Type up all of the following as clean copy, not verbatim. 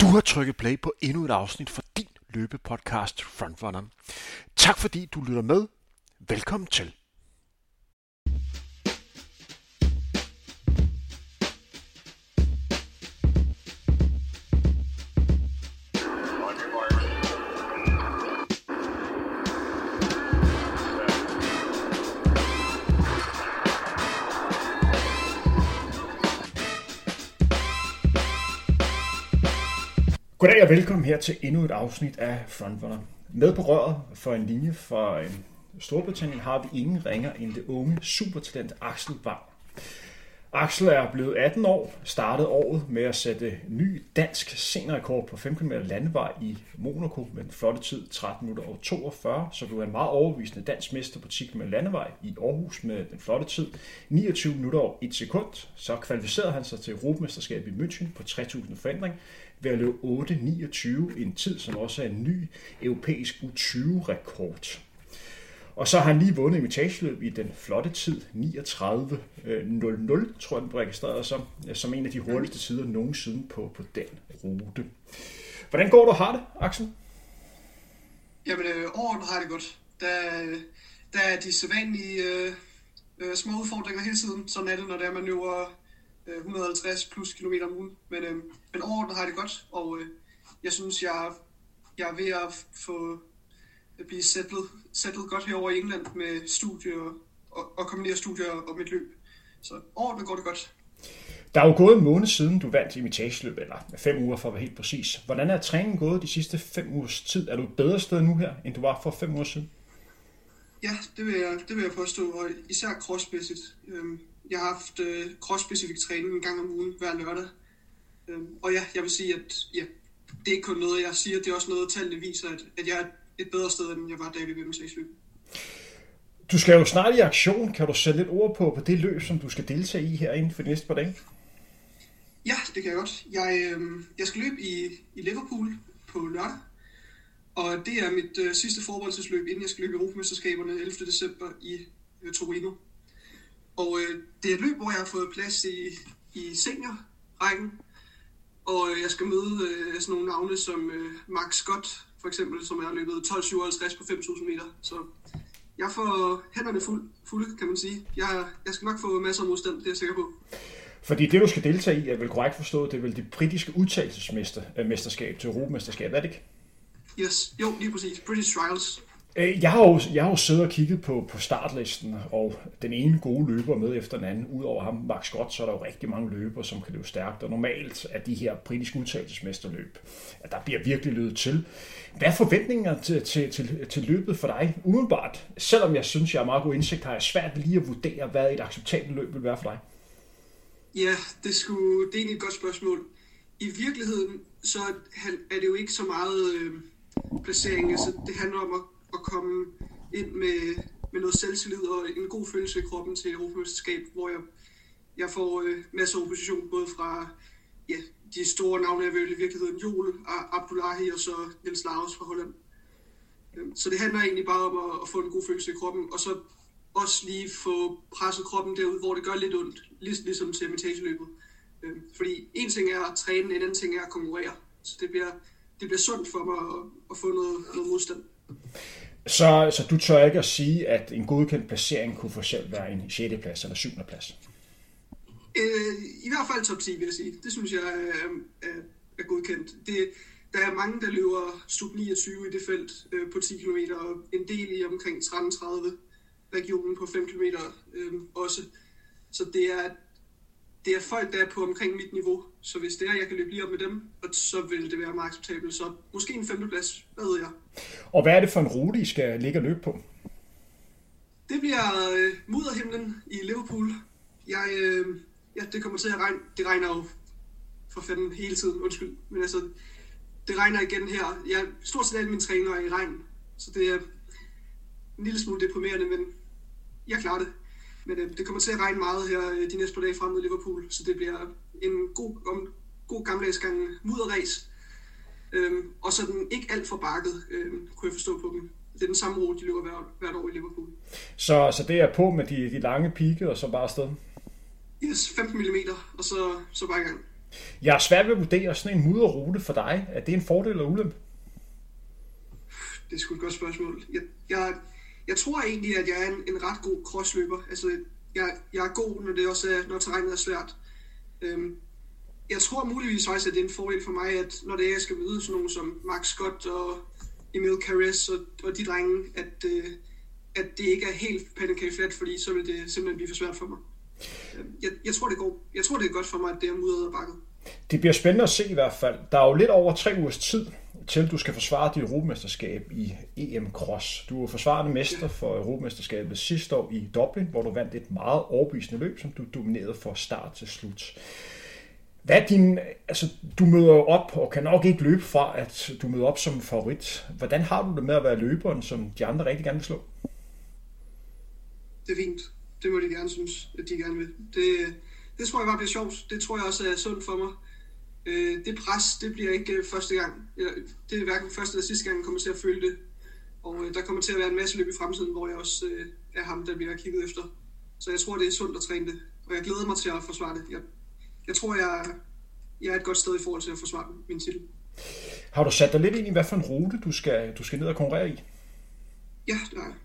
Du har trykket play på endnu et afsnit fra din løbepodcast Frontrunner. Tak fordi du lytter med. Velkommen til. Goddag og velkommen her til endnu et afsnit af Frontrunner. Med på røret for en linje fra Storbritannien har vi ingen ringer end det unge supertalent Axel Vagn. Axel er blevet 18 år, startede året med at sætte ny dansk seniorrekord på 5 km landevej i Monaco med en flotte tid 13:42, så blev han meget overbevisende dansk mester på 10 km landevej i Aarhus med den flotte tid 29:01. Så kvalificerede han sig til Europamesterskabet i München på 3000 forhindring ved at løbe 8:29, en tid som også er en ny europæisk U20-rekord. Og så har han lige vundet imitationsløb i den flotte tid, 39:00, tror jeg den blev registreret som en af de hurtigste tider nogensinde på den rute. Hvordan går du og har det, Axel? Jamen, året har det godt. Der er de sædvanlige små udfordringer hele tiden. Sådan er det, når det er, man løber 150 plus kilometer om ugen. Men året har det godt, og jeg synes, jeg er ved at blive settled godt herovre i England med studier og kombinere studier og mit løb. Så overordnet går det godt. Der er jo gået en måned siden, du vandt imitationsløb, eller 5 uger for at være helt præcis. Hvordan er træningen gået de sidste 5 ugers tid? Er du et bedre sted nu her, end du var for 5 uger siden? Ja, det vil jeg påstå, og især crossmæssigt. Jeg har haft cross-specifik træning en gang om ugen hver lørdag. Og ja, jeg vil sige, at ja, det er ikke kun noget, jeg siger, det er også noget, tallene viser, at jeg er et bedre sted, end jeg var, da jeg løb M6-løb. Du skal jo snart i aktion. Kan du sætte lidt ord på det løb, som du skal deltage i herinde for de næste par dage? Ja, det kan jeg godt. Jeg skal løbe i Liverpool på lørdag, og det er mit sidste forberedelsesløb, inden jeg skal løbe i Europamesterskaberne 11. december i Torino. Og det er et løb, hvor jeg har fået plads i seniorrækken, og jeg skal møde sådan nogle navne som Max Scott, for eksempel, som jeg har løbet 12:57 på 5.000 meter. Så jeg får hænderne fulde, kan man sige. Jeg skal nok få masser af modstand, det er jeg sikker på. Fordi det, du skal deltage i, er vel korrekt forstået, det er vel det britiske udtagelsesmesterskab til Europamesterskab, er det ikke? Yes, jo, lige præcis. British Trials. Jeg har jo siddet og kigget på startlisten, og den ene gode løber med efter den anden. Udover ham, Max Scott, så er der jo rigtig mange løbere, som kan løbe stærkt. Og normalt er de her britiske udtagelsesmesterløb, at der bliver virkelig løbet til. Hvad er forventningerne til løbet for dig? Umiddelbart, selvom jeg synes, jeg har meget god indsigt, har jeg svært lige at vurdere, hvad et acceptabelt løb vil være for dig. Ja, det er egentlig et godt spørgsmål. I virkeligheden så er det jo ikke så meget placering. Altså, det handler om at komme ind med noget selvtillid og en god følelse i kroppen til Europamesterskab, hvor jeg får masser af opposition, både fra de store navne, jeg vil i virkeligheden Juel, Abdullahi og så Niels Laros fra Holland. Så det handler egentlig bare om at få en god følelse i kroppen, og så også lige få presset kroppen derud, hvor det gør lidt ondt, ligesom til imitationsløbet. Fordi en ting er at træne, en anden ting er at konkurrere. Så det bliver sundt for mig at få noget modstand. Så du tør ikke at sige, at en godkendt placering kunne for eksempel være en 6. plads eller 7. plads? I hvert fald top 10, vil jeg sige. Det synes jeg er godkendt. Der er mange, der løber sub 29 i det felt på 10 km, og en del i omkring 13:30 regionen på 5 km også. Så det er folk, der er på omkring mit niveau, så hvis det er, jeg kan løbe lige op med dem, så vil det være meget acceptabelt. Så måske en 5. plads, hvad ved jeg. Og hvad er det for en rute, I skal ligge og løbe på? Det bliver mudderhimlen i Liverpool. Det kommer til at regne. Det regner jo for fanden hele tiden, undskyld. Men altså, det regner igen her. Jeg stort set alle mine træninger er i regn, så det er en lille smule deprimerende, men jeg klarer det. Men det kommer til at regne meget her de næste par dage frem mod Liverpool, så det bliver en god gammeldags gang mudderræs. Og så den ikke alt for bakket, kunne jeg forstå på dem. Det er den samme rute, de løber hvert år i Liverpool. Så det er på med de lange pigge og så bare afsted? Yes, 15 mm, og så bare i gang. Jeg er svært ved at vurdere sådan en mudderrute for dig. Er det en fordel eller ulempe? Det er sgu et godt spørgsmål. Jeg tror egentlig, at jeg er en ret god crossløber. Altså, jeg er god, når det også er, når terrænet er svært. Jeg tror muligvis faktisk, at det er en fordel for mig, at når det er, jeg skal møde sådan nogen som Max Scott og Emil Carrez og de drenge, at det ikke er helt pancake flat, fordi så vil det simpelthen blive for svært for mig. Jeg tror, det er godt for mig, at det er mudret og bakket. Det bliver spændende at se i hvert fald. Der er jo lidt over 3 ugers tid, til du skal forsvare dit europamesterskab i EM Cross. Du var forsvarende mester for europamesterskabet sidste år i Dublin, hvor du vandt et meget overbevisende løb, som du dominerede fra start til slut. Du møder op og kan nok ikke løbe fra, at du møder op som favorit. Hvordan har du det med at være løberen, som de andre rigtig gerne vil slå? Det er fint. Det må de gerne synes, at de gerne vil. Det tror jeg bare bliver sjovt. Det tror jeg også er sundt for mig. Det pres, det bliver ikke første gang. Det er hverken første eller sidste gang, jeg kommer til at føle det. Og der kommer til at være en masse løb i fremtiden, hvor jeg også er ham, der bliver kigget efter. Så jeg tror, det er sundt at træne det. Og jeg glæder mig til at forsvare det. Jeg tror, jeg er et godt sted i forhold til at forsvare min titel. Har du sat dig lidt ind i, hvad for en rute du skal ned og konkurrere i? Ja, det har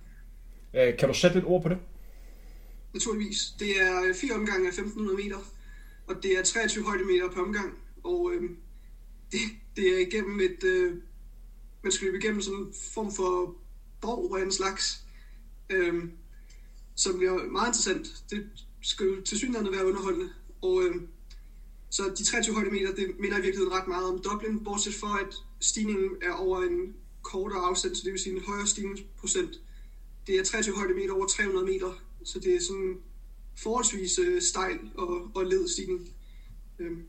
jeg. Kan du sætte lidt ord på det? Naturligvis. Det er 4 omgange af 1500 meter, og det er 23 højdemeter per omgang. Og det er igennem et... man skal løbe igennem sådan en form for borg af en slags, som bliver meget interessant. Det skal jo tilsyneladende være underholdende. Og så de 23 højdemeter, det minder i virkeligheden ret meget om Dublin, bortset for, at stigningen er over en kortere afstand, så det vil sige en højere stigningsprocent. Det er 23 højdemeter over 300 meter, så det er sådan forholdsvis stejl og led stigning.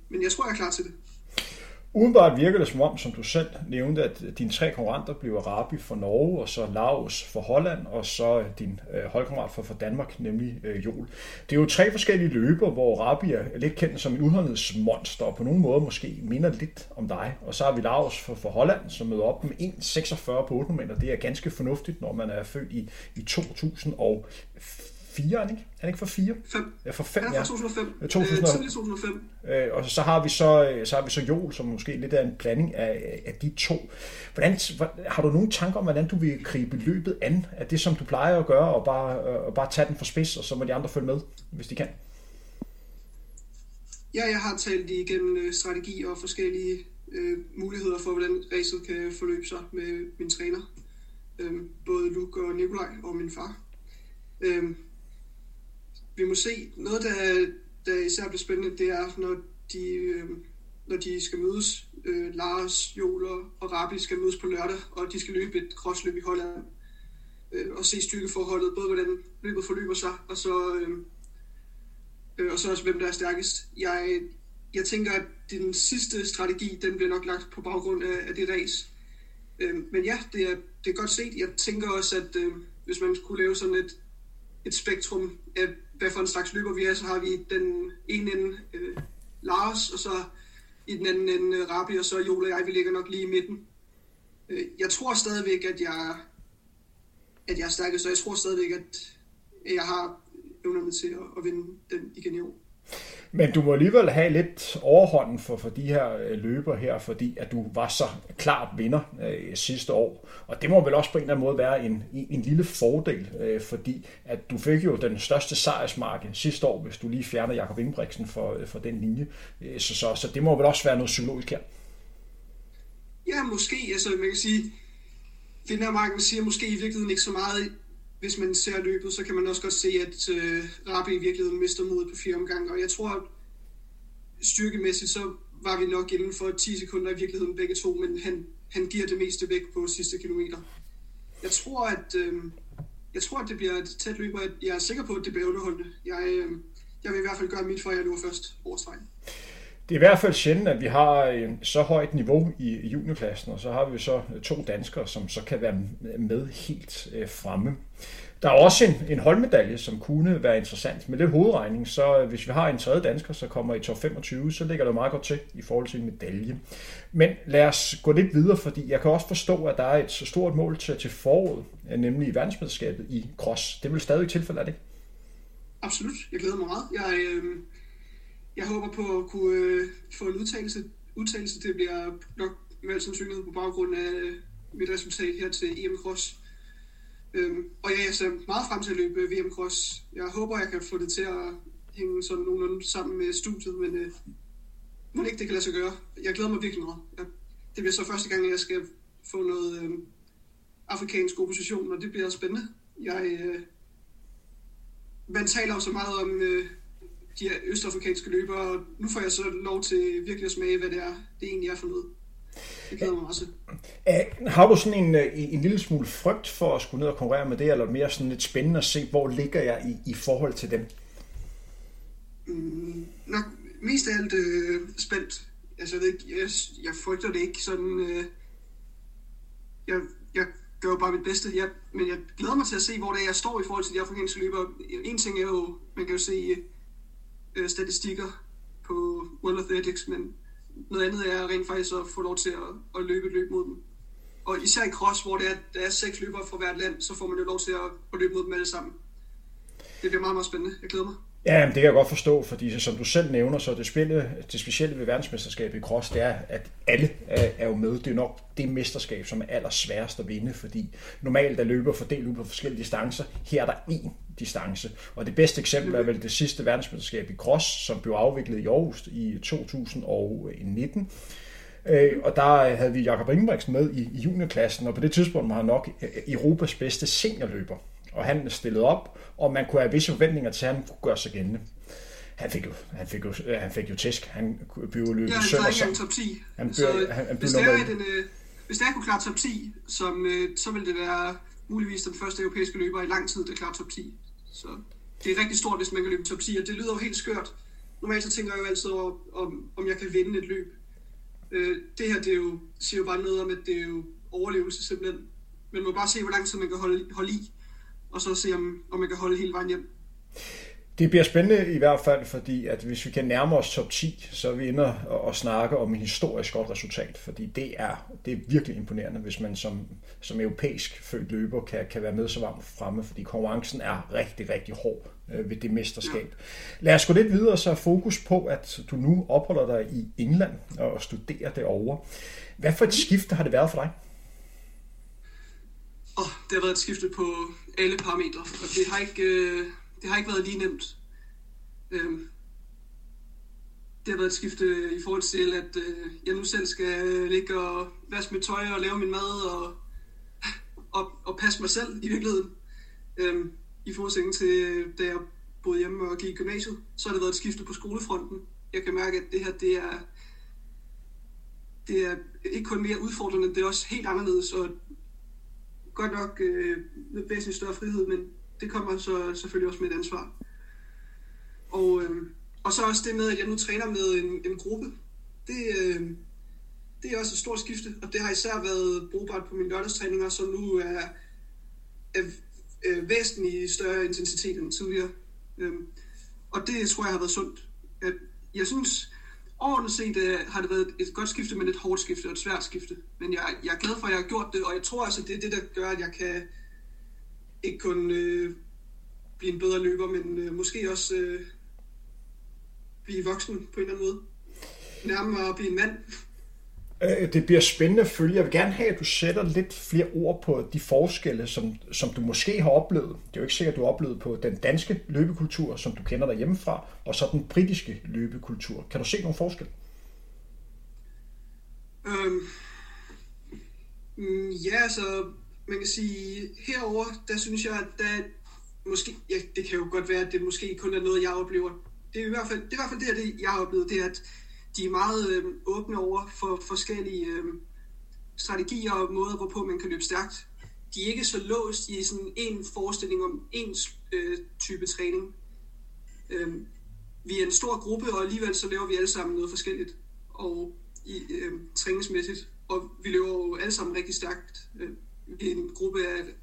Men jeg tror, jeg er klar til det. Udenbart virker det som du selv nævnte, at dine 3 konkurrenter bliver Rabbi for Norge, og så Laros for Holland, og så din holdkammerat for Danmark, nemlig Juel. Det er jo 3 forskellige løber, hvor Rabbi er lidt kendt som en udholdenhedsmonster, og på nogen måde måske minder lidt om dig. Og så har vi Laros for Holland, som møder op med 1,46 på 800 meter. Det er ganske fornuftigt, når man er født i 2004, er han ikke for 4? 5. Ja, for 5, ja. 2005. Og så har vi så Juel, som måske lidt er en blanding af de to. Har du nogle tanker om, hvordan du vil gribe løbet an? Er det, som du plejer at gøre, og bare tage den for spids, og så må de andre følge med, hvis de kan? Ja, jeg har talt igennem strategi og forskellige muligheder for, hvordan racet kan forløbe sig med min træner. Både Luke og Nikolaj og min far. Vi må se. Noget, der især bliver spændende, det er, når de skal mødes. Lars, Juel og Rabbi skal mødes på lørdag, og de skal løbe et crossløb i Holland. Og se styrkeforholdet, både hvordan løbet forløber sig, og så også, hvem der er stærkest. Jeg tænker, at den sidste strategi, den bliver nok lagt på baggrund af det race. Men ja, det er godt set. Jeg tænker også, at hvis man kunne lave sådan et spektrum af, hvad for en slags løber vi er, så har vi den ene ende Lars, og så i den anden ende Rabbi, og så Juel og jeg, vi ligger nok lige i midten. Jeg tror stadigvæk, at jeg er stærkest, så jeg tror stadigvæk, at jeg har evnerne til at vinde den igen i år. Men du må alligevel have lidt overhånden for de her løber her, fordi at du var så klart vinder sidste år. Og det må vel også på en eller anden måde være en lille fordel, fordi at du fik jo den største sejrsmarke sidste år, hvis du lige fjerner Jakob Ingebrigtsen for den linje. Så det må vel også være noget psykologisk her. Ja, måske. Altså, man kan sige, vindermarken siger måske i virkeligheden ikke så meget. Hvis man ser løbet, så kan man også godt se, at Rabbi i virkeligheden mister modet på 4 omgange. Og jeg tror, at styrkemæssigt, så var vi nok inden for 10 sekunder i virkeligheden begge to, men han giver det meste væk på sidste kilometer. Jeg tror, at det bliver et tæt løb, og jeg er sikker på, at det bliver underholdende. Jeg vil i hvert fald gøre mit, for at jeg løber først over stregen. Det er i hvert fald sjældent, at vi har så højt niveau i juniorklassen, og så har vi så 2 danskere, som så kan være med helt fremme. Der er også en holdmedalje, som kunne være interessant. Med lidt hovedregning, så hvis vi har en tredje dansker, så kommer i top 25, så ligger det meget godt til i forhold til en medalje. Men lad os gå lidt videre, fordi jeg kan også forstå, at der er et så stort mål til foråret, nemlig verdensmesterskabet i cross. Det vil stadig i tilfælde, er det ikke? Absolut. Jeg glæder mig meget. Jeg Jeg håber på at kunne få en udtalelse. Det bliver nok med al sandsynlighed på baggrund af mit resultat her til EM Cross. Og ja, jeg ser meget frem til at løbe VM Cross. Jeg håber, jeg kan få det til at hænge sådan nogenlunde sammen med studiet, men må ikke det kan lade sig gøre. Jeg glæder mig virkelig meget. Det bliver så første gang, jeg skal få noget afrikansk opposition, og det bliver spændende. Man taler jo så meget om de her østafrikanske løbere, og nu får jeg så lov til virkelig at smage, hvad det egentlig er for noget. Det glæder mig også. Har du sådan en lille smule frygt for at skulle ned og konkurrere med det, eller mere sådan lidt spændende at se, hvor ligger jeg i forhold til dem? Nok mest af alt spændt. Altså, jeg frygter det ikke sådan... Jeg gør jo bare mit bedste, men jeg glæder mig til at se, hvor det er, jeg står i forhold til de afrikanske løbere. En ting er jo, man kan jo se statistikker på World Athletics, men noget andet er rent faktisk at få lov til at løbe et løb mod dem. Og især i cross, hvor der er 6 løbere fra hvert land, så får man jo lov til at løbe mod dem alle sammen. Det bliver meget, meget spændende. Jeg glæder mig. Ja, det kan jeg godt forstå, fordi som du selv nævner, så det specielle ved verdensmesterskabet i cross, det er, at alle er jo med. Det er nok det mesterskab, som er allersværest at vinde, fordi normalt der løber fordelt ud på forskellige distancer. Her er der én distance. Og det bedste eksempel er vel det sidste verdensmesterskab i cross, som blev afviklet i Aarhus i 2019. Og der havde vi Jakob Ingebrigtsen med i juniorklassen, og på det tidspunkt var han nok Europas bedste seniorløber. Og han stillede op, og man kunne have visse forventninger til, at han kunne gøre sig gældende. Han fik jo tæsk. Han blev løbet sønder. Ja, han top 10. Hvis der kunne klare top 10, så ville det være muligvis den første europæiske løber i lang tid, der klarer top 10. Så det er rigtig stort, hvis man kan løbe top 10, og det lyder jo helt skørt. Normalt så tænker jeg jo altid over, om jeg kan vinde et løb. Det her, det siger jo bare noget om, at det er jo overlevelse simpelthen. Men man må bare se, hvor lang tid man kan holde i. Og så se, om man kan holde hele vejen hjem. Det bliver spændende i hvert fald, fordi at hvis vi kan nærme os top 10, så er vi inde og snakke om en historisk godt resultat, fordi det er virkelig imponerende, hvis man som europæisk født løber kan være med så varmt fremme, fordi konkurrencen er rigtig, rigtig hård ved det mesterskab. Ja. Lad os gå lidt videre, så fokus på, at du nu opholder dig i England og studerer derovre. Hvad for et skifte har det været for dig? Det har været et skifte på alle parametre, og det har ikke været lige nemt. Det har været et skifte i forhold til, at jeg nu selv skal ligge og vaske mit tøj og lave min mad og passe mig selv i virkeligheden. I forhold til, da jeg boede hjemme og gik i gymnasiet, så har det været et skifte på skolefronten. Jeg kan mærke, at det her, det er ikke kun mere udfordrende, det er også helt anderledes, og godt nok med væsentlig større frihed, men det kommer så selvfølgelig også med et ansvar. Og så også det med, at jeg nu træner med en gruppe. Det er også et stort skifte, og det har især været brugbart på mine lørdagstræninger, som nu er væsentlig større intensitet end tidligere. Og det tror jeg har været sundt. Jeg synes, overordnet set har det været et godt skifte, men et hårdt skifte og et svært skifte. Men jeg er glad for, at jeg har gjort det, og jeg tror også, at det er det, der gør, at jeg kan ikke kun blive en bedre løber, men måske også blive voksen på en eller anden måde. Nærmere at blive en mand. Det bliver spændende at følge. Jeg vil gerne have, at du sætter lidt flere ord på de forskelle, som du måske har oplevet. Det er jo ikke sikkert, at du har oplevet på den danske løbekultur, som du kender derhjemmefra, og så den britiske løbekultur. Kan du se nogle forskel? Ja, så man kan sige, herover, der synes jeg, at der måske, ja, det kan jo godt være, at det måske kun er noget, jeg oplever. Det er i hvert fald det, jeg har oplevet, det er, at de er meget åbne over for forskellige strategier og måder, hvorpå man kan løbe stærkt. De er ikke så låst i sådan en forestilling om en type træning. Vi er en stor gruppe, og alligevel så laver vi alle sammen noget forskelligt og træningsmæssigt. Og vi løber jo alle sammen rigtig stærkt. Vi er en gruppe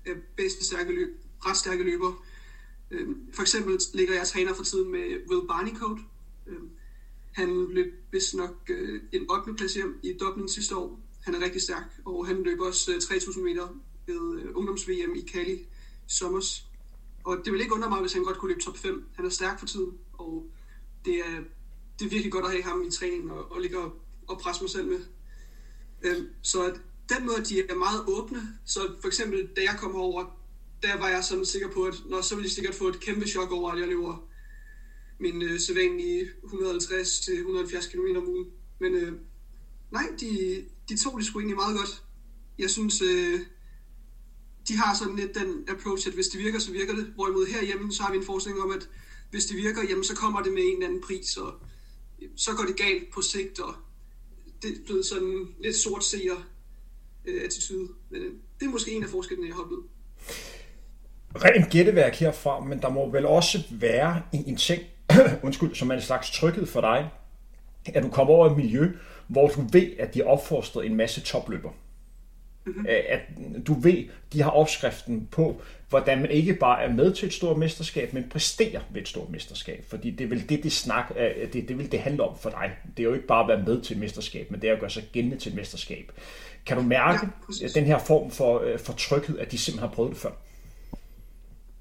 af bedste stærke ret stærke løber. For eksempel ligger jeg og træner for tiden med Will Barnicoat. Han løb vist nok en 8. plads hjem i Dublin sidste år. Han er rigtig stærk, og han løb også 3.000 meter ved ungdoms-VM i Cali i sommers. Og det vil ikke undre mig, hvis han godt kunne løbe top 5. Han er stærk for tiden, og det er, det er virkelig godt at have ham i træning og ligge og presse mig selv med. Så at den måde, de er meget åbne. Så for eksempel, da jeg kom herover, der var jeg sådan sikker på, at når så ville de sikkert få et kæmpe chok over, at jeg løber min sædvanlige 150-170 km om ugen. Men nej, de tog det sgu egentlig meget godt. Jeg synes, de har sådan lidt den approach, at hvis det virker, så virker det. Hvorimod herhjemme, så har vi en forestilling om, at hvis det virker, jamen, så kommer det med en eller anden pris, og så går det galt på sigt, og det er blevet sådan lidt sort seer-attitude. Men det er måske en af forskellene, jeg har oplevet. Rent gætteværk herfra, men der må vel også være en ting, som er en slags tryghed for dig, at du kommer over i et miljø, hvor du ved, at de har opfostret en masse topløber. Mm-hmm. At du ved, de har opskriften på, hvordan man ikke bare er med til et stort mesterskab, men præsterer ved et stort mesterskab. Fordi det er vel det handler om for dig. Det er jo ikke bare at være med til et mesterskab, men det er at gøre sig gældende til et mesterskab. Kan du mærke den her form for tryghed, at de simpelthen har prøvet det før?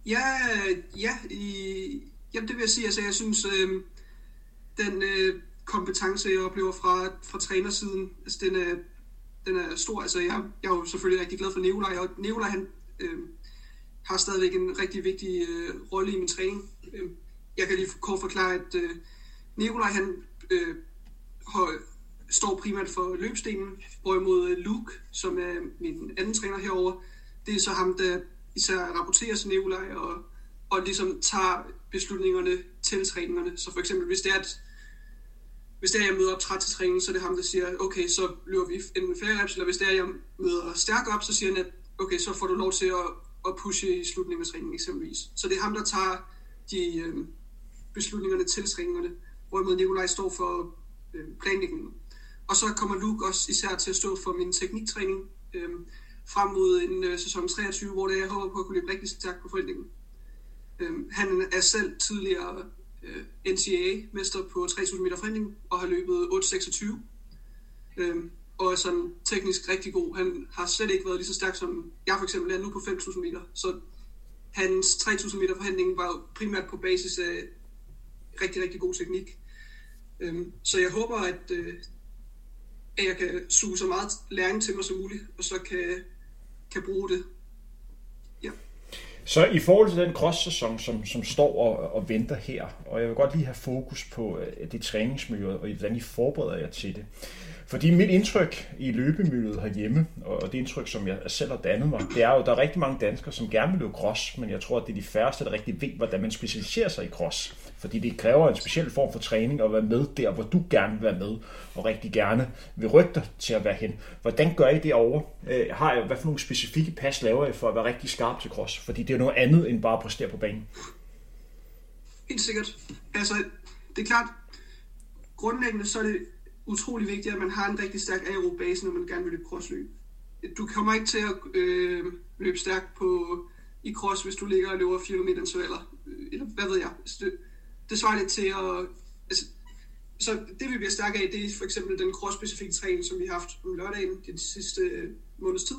Ja, det vil jeg sige. Altså, jeg synes, den kompetence, jeg oplever fra trænersiden, altså, den er stor. Altså, jeg er jo selvfølgelig rigtig glad for Nikolaj, og Nikolaj han har stadigvæk en rigtig vigtig rolle i min træning. Jeg kan lige kort forklare, at Nikolaj han står primært for løbsdelen, hvorimod Luke, som er min anden træner herover, det er så ham, der især rapporterer til Nikolaj og ligesom tager beslutningerne til træningerne. Så for eksempel, hvis det er, jeg møder op træt til træningen, så er det ham, der siger, okay, så løber vi enten flere reps, eller hvis det er, jeg møder stærk op, så siger han, at okay, så får du lov til at pushe i slutningen af træningen eksempelvis. Så det er ham, der tager de beslutningerne til træningerne, hvorimod Nikolaj står for planlægningen. Og så kommer Luke også især til at stå for min tekniktræning frem mod en sæson 23, hvor jeg håber på at kunne løbe rigtig stærkt på forventningen. Han er selv tidligere NCAA-mester på 3000 meter forventning og har løbet 8.26. Og er sådan teknisk rigtig god. Han har slet ikke været lige så stærk som jeg for eksempel er nu på 5.000 meter. Så hans 3000 meter forventning var primært på basis af rigtig, rigtig god teknik. Så jeg håber, at jeg kan suge så meget læring til mig som muligt, og så kan bruge det. Ja. Så i forhold til den cross-sæson, som står og venter her, og jeg vil godt lige have fokus på det træningsmiljø, og hvordan I forbereder jer til det. Fordi mit indtryk i løbemiljøet herhjemme, og det indtryk, som jeg selv har dannet mig, det er jo, at der er rigtig mange danskere, som gerne vil løbe cross, men jeg tror, at det er de færreste, der rigtig ved, hvordan man specialiserer sig i cross. Fordi det kræver en speciel form for træning at være med der, hvor du gerne vil være med, og rigtig gerne vil rykke dig til at være hen. Hvordan gør I det over? Hvad for nogle specifikke pas laver I for at være rigtig skarp til cross? Fordi det er jo noget andet, end bare at præstere på banen. Helt sikkert. Altså, det er klart, grundlæggende så er det utrolig vigtigt, at man har en rigtig stærk aerobase, når man gerne vil løbe crossløb. Du kommer ikke til at løbe stærkt i cross, hvis du ligger og løber 400 meter intervaller. Eller hvad ved jeg. Det svarer lidt til at... Altså, så det vi bliver stærke af, det er for eksempel den cross-specifikke træning, som vi har haft om lørdagen den sidste måneds tid.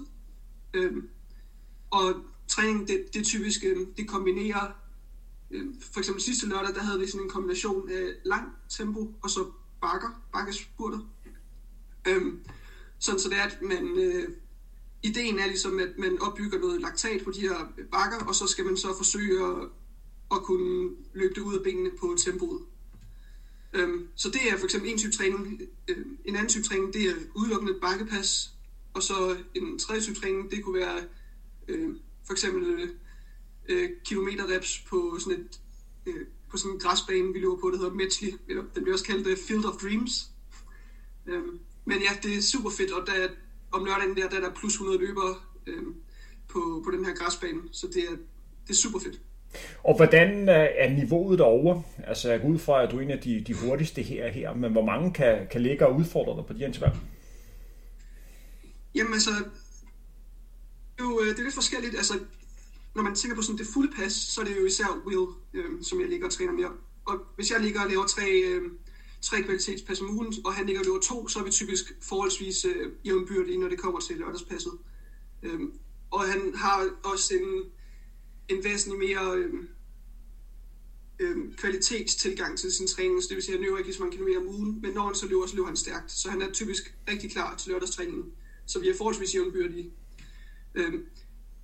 Og træningen, det typisk, det kombinerer... For eksempel sidste lørdag, der havde vi sådan en kombination af lang tempo og så bakkespurter. Sådan så det er, at man... ideen er ligesom, at man opbygger noget laktat på de her bakker, og så skal man så forsøge at kunne løbe det ud af benene på tempoet. Så det er for eksempel en type træning. En anden type træning, det er udelukkende bakkepas. Og så en tredje type træning, det kunne være for eksempel kilometerreps på sådan en græsbane, vi løber på, der hedder Metsli. Den bliver også kaldt Field of Dreams. Men ja, det er super fedt, og om lørdagen der er der plus 100 løbere på den her græsbane, så det er super fedt. Og hvordan er niveauet derovre? Altså jeg går ud fra, at du er en af de hurtigste her, men hvor mange kan ligge og udfordre dig på de her intervaller? Jamen altså, det er lidt forskelligt. Altså, når man tænker på sådan det fulde pas, så er det jo især Will, som jeg ligger og træner mere. Og hvis jeg ligger og laver tre kvalitetspas om ugen, og han ligger og løber 2, så er vi typisk forholdsvis jævnbyrdige, når det kommer til lørdagspasset. Og han har også en væsentlig mere kvalitetstilgang til sin træning, så det vil sige, at han løber ikke så mange kilometer om ugen, men når han så løber, så løber han stærkt, så han er typisk rigtig klar til lørdagstræningen, så vi er forholdsvis jævnbyrdige.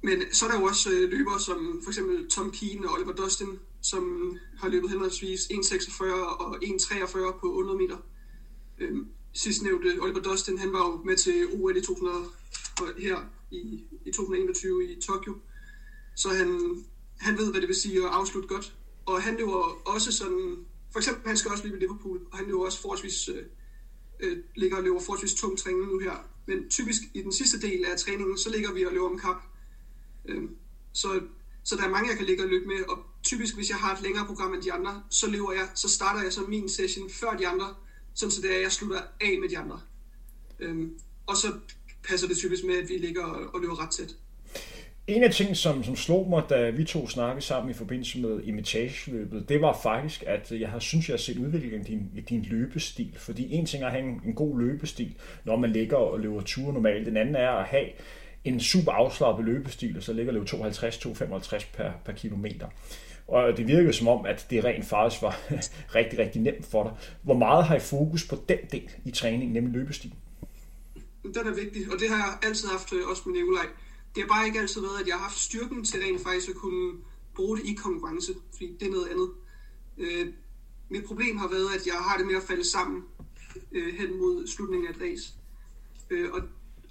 Men så er der jo også løbere som for eksempel Tom Keen og Oliver Dustin, som har løbet henholdsvis 1,46 og 1,43 på 100 meter. Sidstnævnte Oliver Dustin, han var jo med til OL i 2000 her i 2021 i Tokyo, så han ved, hvad det vil sige at afslutte godt. Og han løber også sådan, for eksempel han skal også løbe i Liverpool, og han løber også forholdsvis, ligger og løber forholdsvis tungt træning nu her. Men typisk i den sidste del af træningen, så ligger vi og løber om kap. Så der er mange, jeg kan ligge og løbe med, og typisk hvis jeg har et længere program end de andre, så starter jeg så min session før de andre, sådan så det er, jeg slutter af med de andre. Og så passer det typisk med, at vi ligger og løber ret tæt. En af ting, som slog mig, da vi to snakkede sammen i forbindelse med imitationløbet, det var faktisk, at jeg har synes, jeg har set udviklingen i din løbestil. Fordi en ting er at have en god løbestil, når man ligger og løber ture normalt. Den anden er at have en super afslappet løbestil, og så ligger og løber 2,50-2,55 per kilometer. Og det virker jo som om, at det rent faktisk var rigtig, rigtig nemt for dig. Hvor meget har I fokus på den del i træningen, nemlig løbestilen? Den er vigtig, og det har jeg altid haft, også med Nikolaj. Det har bare ikke altid været, at jeg har haft styrken til rent faktisk at kunne bruge det i konkurrence, fordi det er noget andet. Mit problem har været, at jeg har det med at falde sammen hen mod slutningen af et race.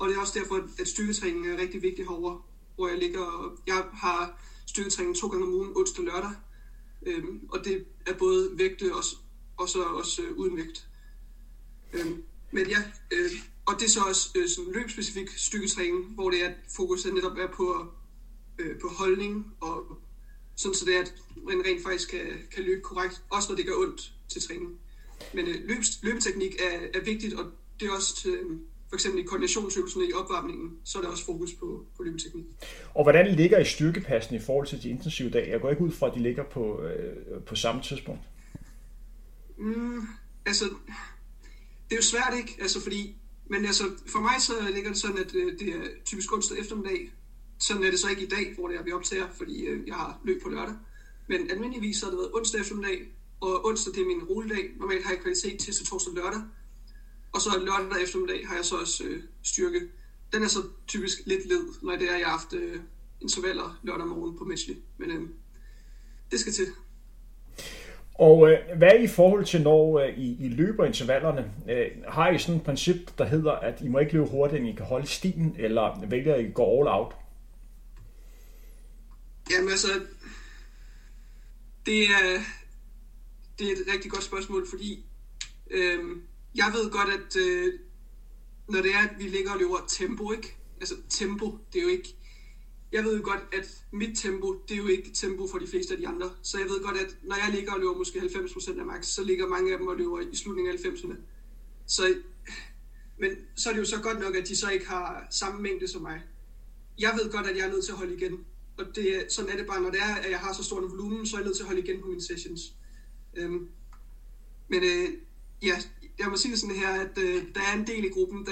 Og det er også derfor, at styrketræningen er rigtig vigtig herovre, hvor jeg ligger. Jeg har styrketræning 2 gange om ugen, onsdag og lørdag, og det er både vægte og så også uden vægt. Men ja, og det er så også sådan løbspecifik styrketræning, hvor det er, at fokuset netop er på holdning, og sådan så det er, at man rent faktisk kan løbe korrekt, også når det gør ondt til træning. Men løbeteknik er vigtigt, og det er også til, for eksempel i koordinationsøvelsen i opvarmningen, så er der også fokus på løbeteknik. Og hvordan ligger I styrkepassen i forhold til de intensive dage? Jeg går ikke ud fra, at de ligger på samme tidspunkt. Det er jo svært, ikke? For mig så ligger det sådan, at det er typisk onsdag eftermiddag. Sådan er det så ikke i dag, hvor det er, vi optager, fordi jeg har løb på lørdag. Men almindeligvis har det været onsdag eftermiddag, og onsdag det er min roledag. Normalt har jeg kvalitet til torsdag og lørdag. Og så lørdag eftermiddag har jeg så også styrke. Den er så typisk lidt led, når det er, jeg har haft intervaller lørdag morgen på Metsli. Men det skal til. Og hvad er I forhold til, når I løber intervallerne? Har I sådan et princip, der hedder, at I må ikke løbe hurtigt, end I kan holde stien, eller vælger I går all out? Jamen altså, det er et rigtig godt spørgsmål, fordi jeg ved godt, at når det er, at vi ligger og løber tempo, ikke? Altså tempo, det er jo ikke... Jeg ved jo godt, at mit tempo, det er jo ikke tempo for de fleste af de andre. Så jeg ved godt, at når jeg ligger og løber måske 90% af max, så ligger mange af dem og løber i slutningen af 90'erne. Men så er det jo så godt nok, at de så ikke har samme mængde som mig. Jeg ved godt, at jeg er nødt til at holde igen. Og sådan er det bare, når det er, at jeg har så stor en volumen, så er jeg nødt til at holde igen på mine sessions. Jeg må sige det sådan her, at der er en del i gruppen,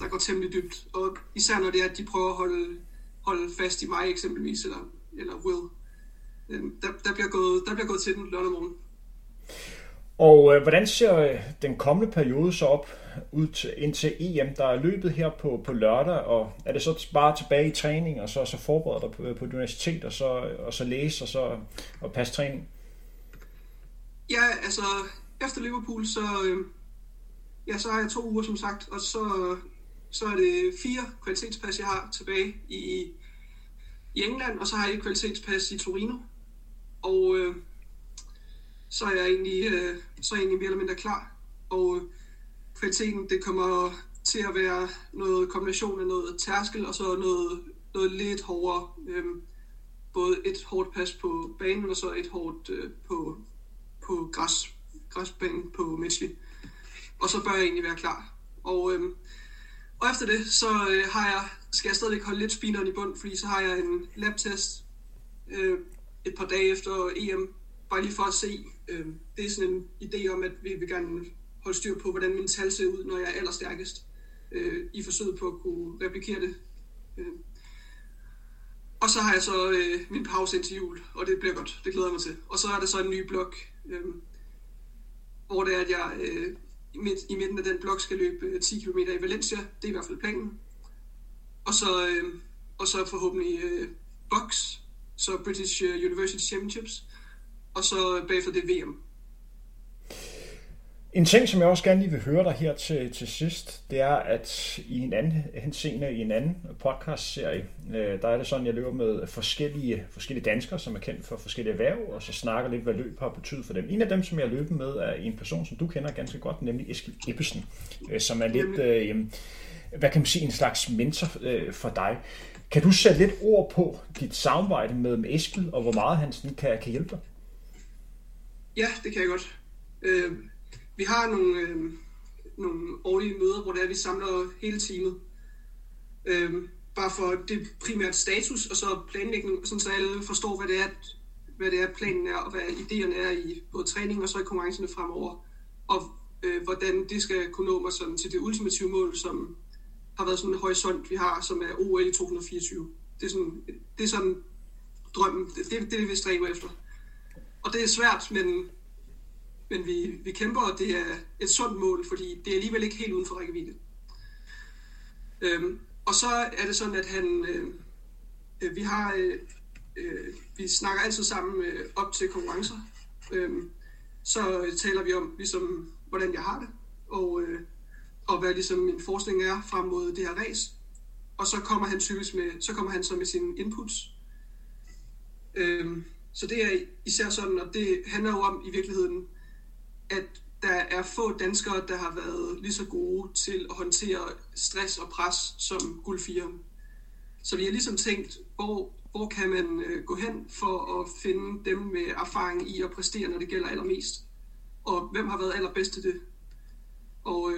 der går temmelig dybt. Og især når det er, at de prøver at holde fast i mig eksempelvis, eller Will. Der bliver gået til den lørdag morgen. Og hvordan ser den kommende periode så ud indtil EM? Der er løbet her på lørdag, og er det så bare tilbage i træning, og så forberede dig på universitet, og så læse, og passe træning? Ja, altså efter Liverpool, så har jeg 2 uger som sagt, og så er det 4 kvalitetspas, jeg har tilbage i England, og så har jeg et kvalitetspas i Torino. Og så er jeg egentlig mere eller mindre klar. Og kvaliteten, det kommer til at være noget kombination af noget tærskel, og så noget lidt hårdere. Både et hårdt pas på banen, og så et hårdt på græsbanen på Metsli. Og så bør jeg egentlig være klar. Og efter det, så skal jeg stadigvæk holde lidt spineren i bund, fordi så har jeg en labtest et par dage efter EM, bare lige for at se. Det er sådan en idé om, at vi vil gerne holde styr på, hvordan mine tal ser ud, når jeg er allerstærkest, i forsøget på at kunne replikere det. Og så har jeg så min pause indtil jul, og det bliver godt. Det glæder jeg mig til. Og så er der så en ny blok, hvor det er, at jeg i midten af den blok skal løbe 10 km i Valencia. Det er i hvert fald planen. Og så forhåbentlig BOKS, så British University Championships, og så bagefter det VM. En ting, som jeg også gerne lige vil høre dig her til sidst, det er, at i en anden henseende, i en anden podcastserie, der er det sådan, jeg løber med forskellige danskere, som er kendt for forskellige erhverv, og så snakker lidt, hvad løb har betydet for dem. En af dem, som jeg løber med, er en person, som du kender ganske godt, nemlig Eskild Ebbesen, som er lidt, hvad kan man sige, en slags mentor for dig. Kan du sætte lidt ord på dit samarbejde med Eskild, og hvor meget han sådan kan hjælpe dig? Ja, det kan jeg godt. Vi har nogle årlige møder, hvor det er, vi samler hele teamet. Bare for det primært status, og så planlægning, sådan så alle forstår, hvad det er planen er, og hvad idéerne er i både træning og så i konkurrencerne fremover. Og hvordan det skal kunne nå mig sådan til det ultimative mål, som har været sådan en horisont, vi har, som er OL i 2024. Det er sådan drømmen. Det vi stræber efter. Og det er svært, men vi kæmper, og det er et sundt mål, fordi det er alligevel ikke helt uden for rækkevidde. Og så er det sådan, at han, vi snakker altid sammen op til konkurrencer. Så taler vi om, ligesom, hvordan jeg har det, og hvad ligesom min forskning er frem mod det her race. Og så kommer han typisk med sine inputs. Så det er især sådan, og det handler jo om i virkeligheden, at der er få danskere, der har været lige så gode til at håndtere stress og pres som guldfireren. Så vi har ligesom tænkt, hvor kan man gå hen for at finde dem med erfaring i at præstere, når det gælder allermest. Og hvem har været allerbedst til det. Og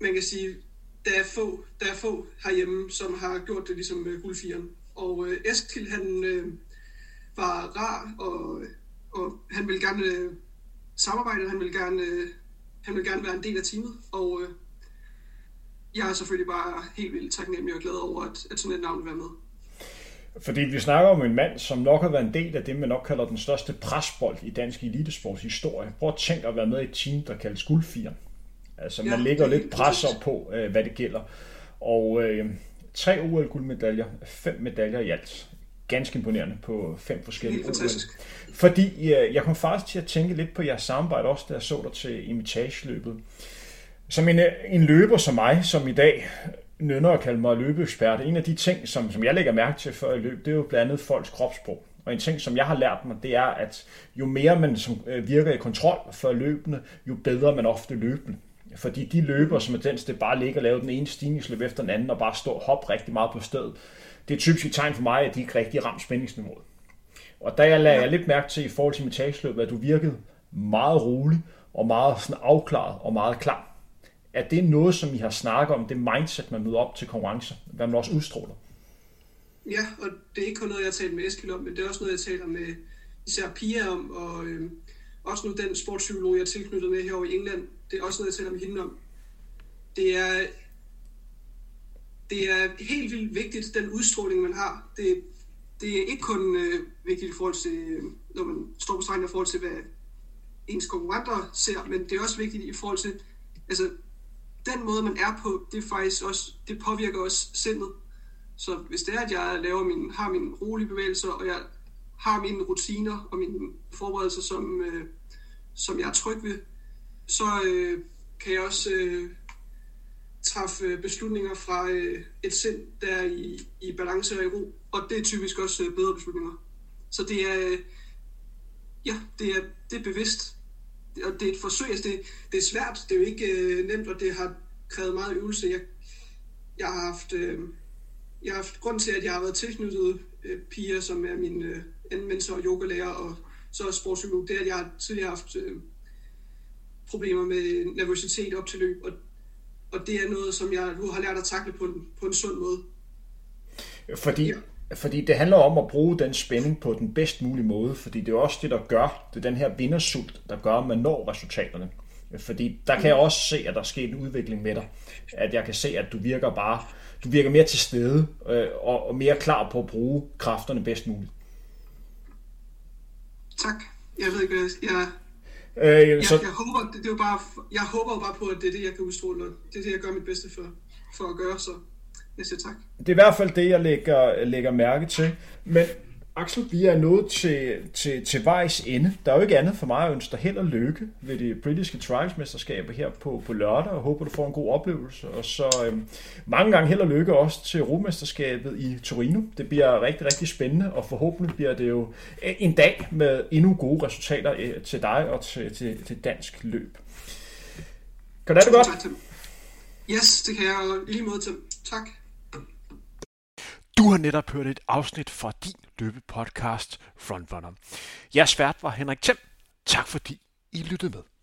man kan sige, der er få herhjemme, som har gjort det ligesom guldfireren. Og Eskild, han... var rar, og han ville gerne samarbejde, han ville gerne være en del af teamet, og jeg er selvfølgelig bare helt vildt taknemmelig og glad over, at sådan et navn vil være med. Fordi vi snakker om en mand, som nok har været en del af det, man nok kalder den største presbold i dansk elitesports historie. Prøv at tænke at være med i et team, der kaldes guldfireren. Altså, man lægger lidt presser på, hvad det gælder. Og 3 OL-guldmedaljer, 5 medaljer i alt. Ganske imponerende på 5 forskellige fantastisk. Fordi jeg kom faktisk til at tænke lidt på jeres samarbejde også, da jeg så dig til imitageløbet. Som en løber som mig, som i dag nynner og kalder mig løbeekspert, en af de ting, som jeg lægger mærke til før jeg løb, det er jo blandt andet folks kropssprog. Og en ting, som jeg har lært mig, det er, at jo mere man virker i kontrol for løbende, jo bedre man ofte løbende. Fordi de løber, som er den, der bare ligger og laver den ene stigningsløb efter den anden og bare står og hopper rigtig meget på stedet, det er typisk et tegn for mig, at de ikke rigtig ramt spændingsniveauet. Og der lagde jeg lidt mærke til i forhold til mit tageløb, at du virkede meget rolig og meget sådan afklaret og meget klar. Er det noget, som I har snakket om, det mindset, man møder op til konkurrencer, hvad man også udstråler? Ja, og det er ikke kun noget, jeg har talt med Eskild om, men det er også noget, jeg taler med især Pia om, og også nu den sportspsykolog, jeg er tilknyttet med herovre i England, det er også noget, jeg taler med hende om. Det er helt vildt vigtigt, den udstråling, man har. Det er ikke kun vigtigt i forhold til, når man står på stregen, i forhold til, hvad ens konkurrenter ser, men det er også vigtigt i forhold til, altså, den måde, man er på, det er faktisk også, det påvirker også sindet. Så hvis det er, at jeg har mine rolige bevægelser, og jeg har mine rutiner og mine forberedelser, som jeg er tryg ved, så kan jeg også... træffe beslutninger fra et sind, der er i balance og i ro, og det er typisk også bedre beslutninger. Så det er, det er bevidst, og det er et forsøg, altså det er svært, det er jo ikke nemt, og det har krævet meget øvelse. Jeg har haft, grund til, at jeg har været tilknyttet Pia, som er min anden mentor og yogalærer, og så sportspsykolog, det er, at jeg har tidligere haft problemer med nervøsitet op til løb, og det er noget, som jeg nu har lært at takle på en sund måde. Fordi det handler om at bruge den spænding på den bedst mulige måde, fordi det er også det, der gør, det er den her vindersult, der gør, at man når resultaterne. Fordi der kan jeg også se, at der er sket en udvikling med dig. At jeg kan se, at du virker mere til stede og mere klar på at bruge kræfterne bedst muligt. Tak. Jeg ved ikke, hvad jeg håber bare på, at det er det, jeg kan udstråle. Det er det, jeg gør mit bedste for at gøre, så jeg siger tak. Det er i hvert fald det, jeg lægger mærke til. Men Axel, vi er nået til vejs ende. Der er jo ikke andet for mig at ønske dig held og lykke ved det britiske trialsmesterskab her på lørdag, og håber, du får en god oplevelse. Og så mange gange held og lykke også til europamesterskabet i Torino. Det bliver rigtig, rigtig spændende, og forhåbentlig bliver det jo en dag med endnu gode resultater til dig og til dansk løb. Kan du have det godt? Tak, Tim. Yes, det kan jeg lige måde, Tim. Tak. Du har netop hørt et afsnit fra din løbepodcast Frontrunner. Jeres vært var Henrik Thiem. Tak fordi I lyttede med.